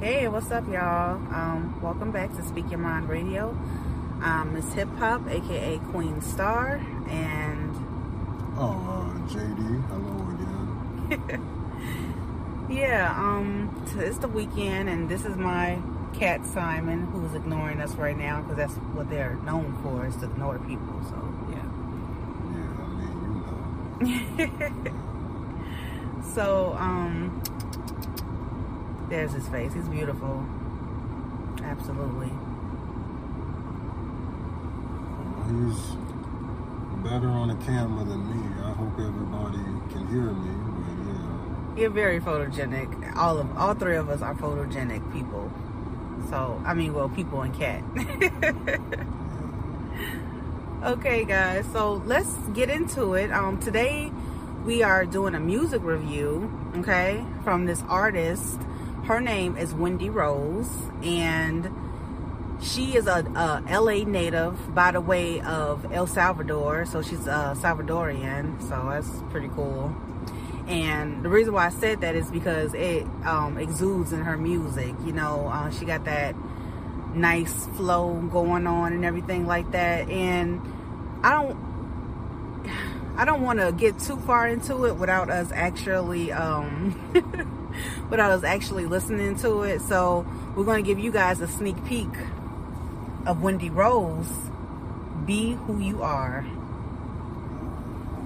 Hey, what's up, y'all? Welcome back to Speak Your Mind Radio. It's Hip Hop, aka Queen Star, and JD. Hello again. Yeah, so it's the weekend, and this is my cat Simon, who's ignoring us right now because that's what they're known for, is to ignore people. So yeah. Yeah, I mean, you know. So there's his face. He's beautiful. Absolutely. He's better on the camera than me. I hope everybody can hear me. But yeah. You're very photogenic. All three of us are photogenic people. So, I mean, well, people and cat. Yeah. Okay, guys. So, let's get into it. Today, we are doing a music review, okay, from this artist. Her name is Wendy Rose, and she is a LA native by the way of El Salvador. So she's a Salvadorian, so that's pretty cool. And the reason why I said that is because it exudes in her music. You know, she got that nice flow going on and everything like that. And I don't want to get too far into it without us actually listening to it. So we're going to give you guys a sneak peek of Wendy Rose. Be who you are.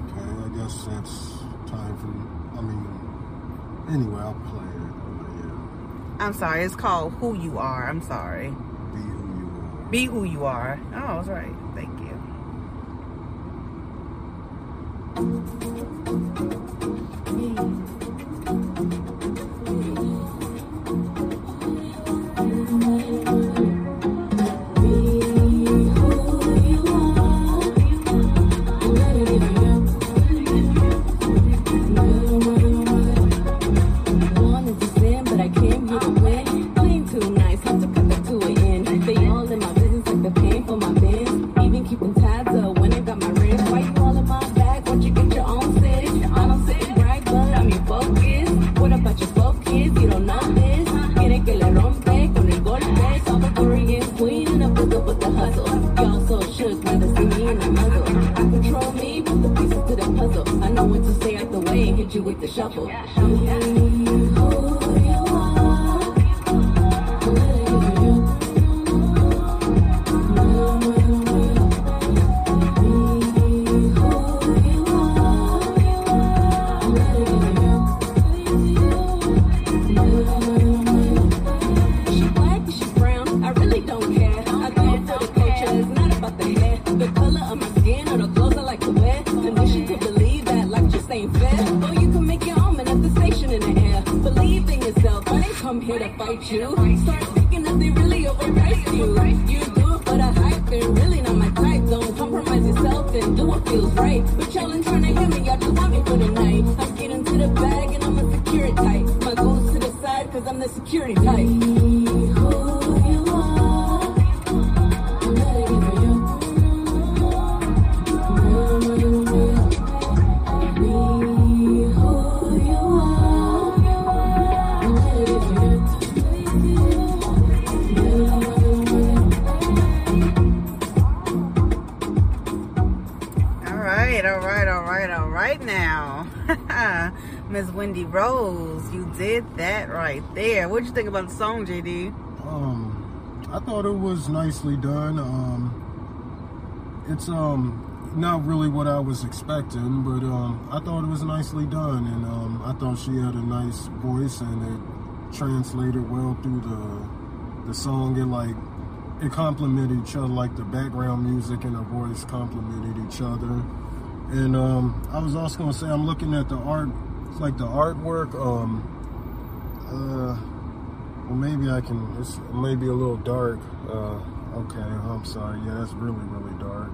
Okay, I guess that's time for, anyway, I'll play it. Yeah. I'm sorry, it's called Who You Are. I'm sorry. Be Who You Are. Be Who You Are. Oh, that's right. Thank you. Wendy Rose, you did that right there. What did you think about the song, JD? I thought it was nicely done. It's not really what I was expecting, but I thought it was nicely done, and I thought she had a nice voice, and it translated well through the song. It like it complemented each other, like the background music and the voice complemented each other. And I was also going to say, I'm looking at the art, it's like the artwork, well, maybe I can, it's maybe a little dark, okay, I'm sorry, yeah, that's really, really dark.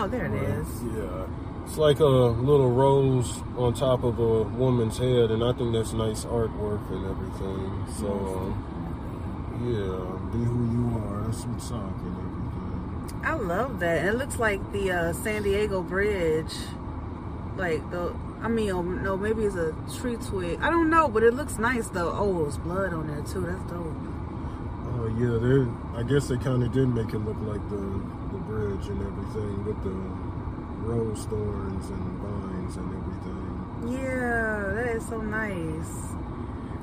Oh, there it is. Yeah. It's like a little rose on top of a woman's head, and I think that's nice artwork and everything. So, yeah, be who you are. That's what's up and everything. I love that. It looks like the San Diego Bridge. Like, the, I mean, oh, no, maybe it's a tree twig. I don't know, but it looks nice, though. Oh, there's blood on there, too. That's dope. Oh, yeah, I guess they kind of did make it look like the bridge and everything with the rose thorns and vines and everything. Yeah, that is so nice.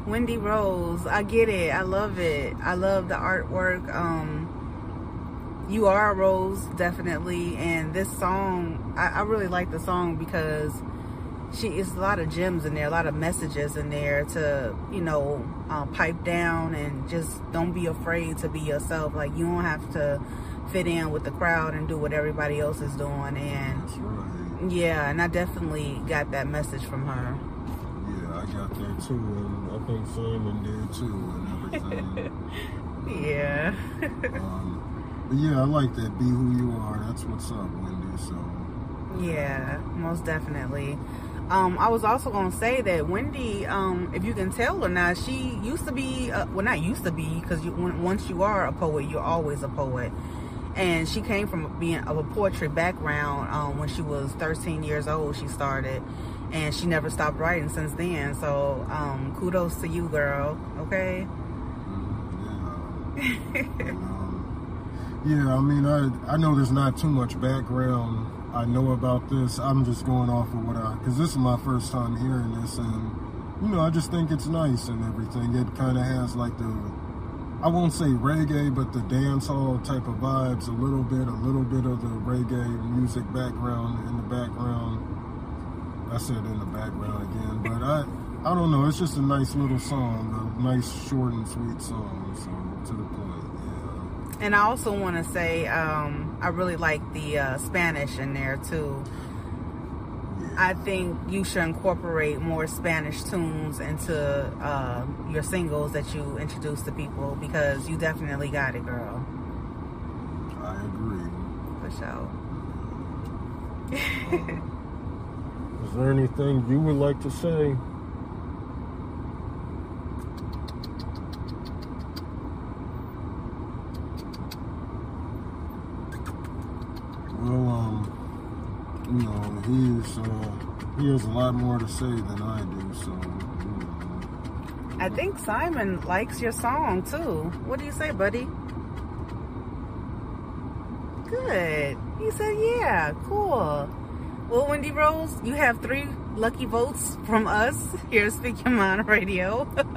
Wendy Rose, I get it. I love it. I love the artwork. You Are a Rose, definitely. And this song, I really like the song because it's a lot of gems in there, a lot of messages in there to, you know, pipe down and just don't be afraid to be yourself. Like, you don't have to fit in with the crowd and do what everybody else is doing. And that's right. Yeah, and I definitely got that message from her. Yeah, I got that too, and I think Simon did too, and everything. Yeah. But yeah, I like that. Be who you are. That's what's up, Wendy. So. Yeah, most definitely. I was also going to say that Wendy, if you can tell or not, she used to be, well, not used to be, because once you are a poet, you're always a poet. And she came from being of a poetry background. When she was 13 years old, she started, and she never stopped writing since then. So kudos to you, girl. Okay. Yeah. Yeah, I mean, I know there's not too much background I know about this. I'm just going off of what because this is my first time hearing this, and, you know, I just think it's nice and everything. It kind of has like the, I won't say reggae, but the dancehall type of vibes, a little bit of the reggae music background in the background. I said in the background again, but I don't know. It's just a nice little song, a nice short and sweet song, so to the point. And I also want to say, I really like the Spanish in there, too. Yeah. I think you should incorporate more Spanish tunes into your singles that you introduce to people, because you definitely got it, girl. I agree. For sure. Is there anything you would like to say? Well, you know, he has a lot more to say than I do, so. You know. I think Simon likes your song, too. What do you say, buddy? Good. He said, yeah, cool. Well, Wendy Rose, you have 3 lucky votes from us here at Speak Your Mind Radio. Yep,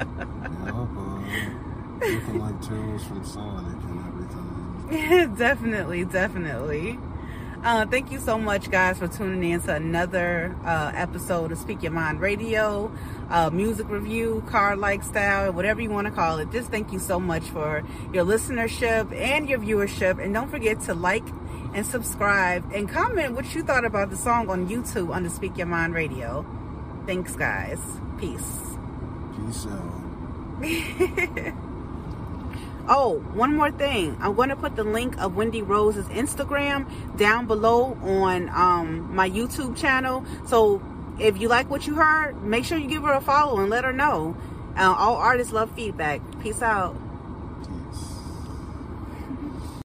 looking like Tails from Sonic and everything. Definitely, definitely. Thank you so much, guys, for tuning in to another episode of Speak Your Mind Radio, music review, car lifestyle, whatever you want to call it. Just thank you so much for your listenership and your viewership. And don't forget to like and subscribe and comment what you thought about the song on YouTube under Speak Your Mind Radio. Thanks, guys. Peace. Peace out. Oh, one more thing. I'm going to put the link of Wendy Rose's Instagram down below on my YouTube channel. So if you like what you heard, make sure you give her a follow and let her know. All artists love feedback. Peace out.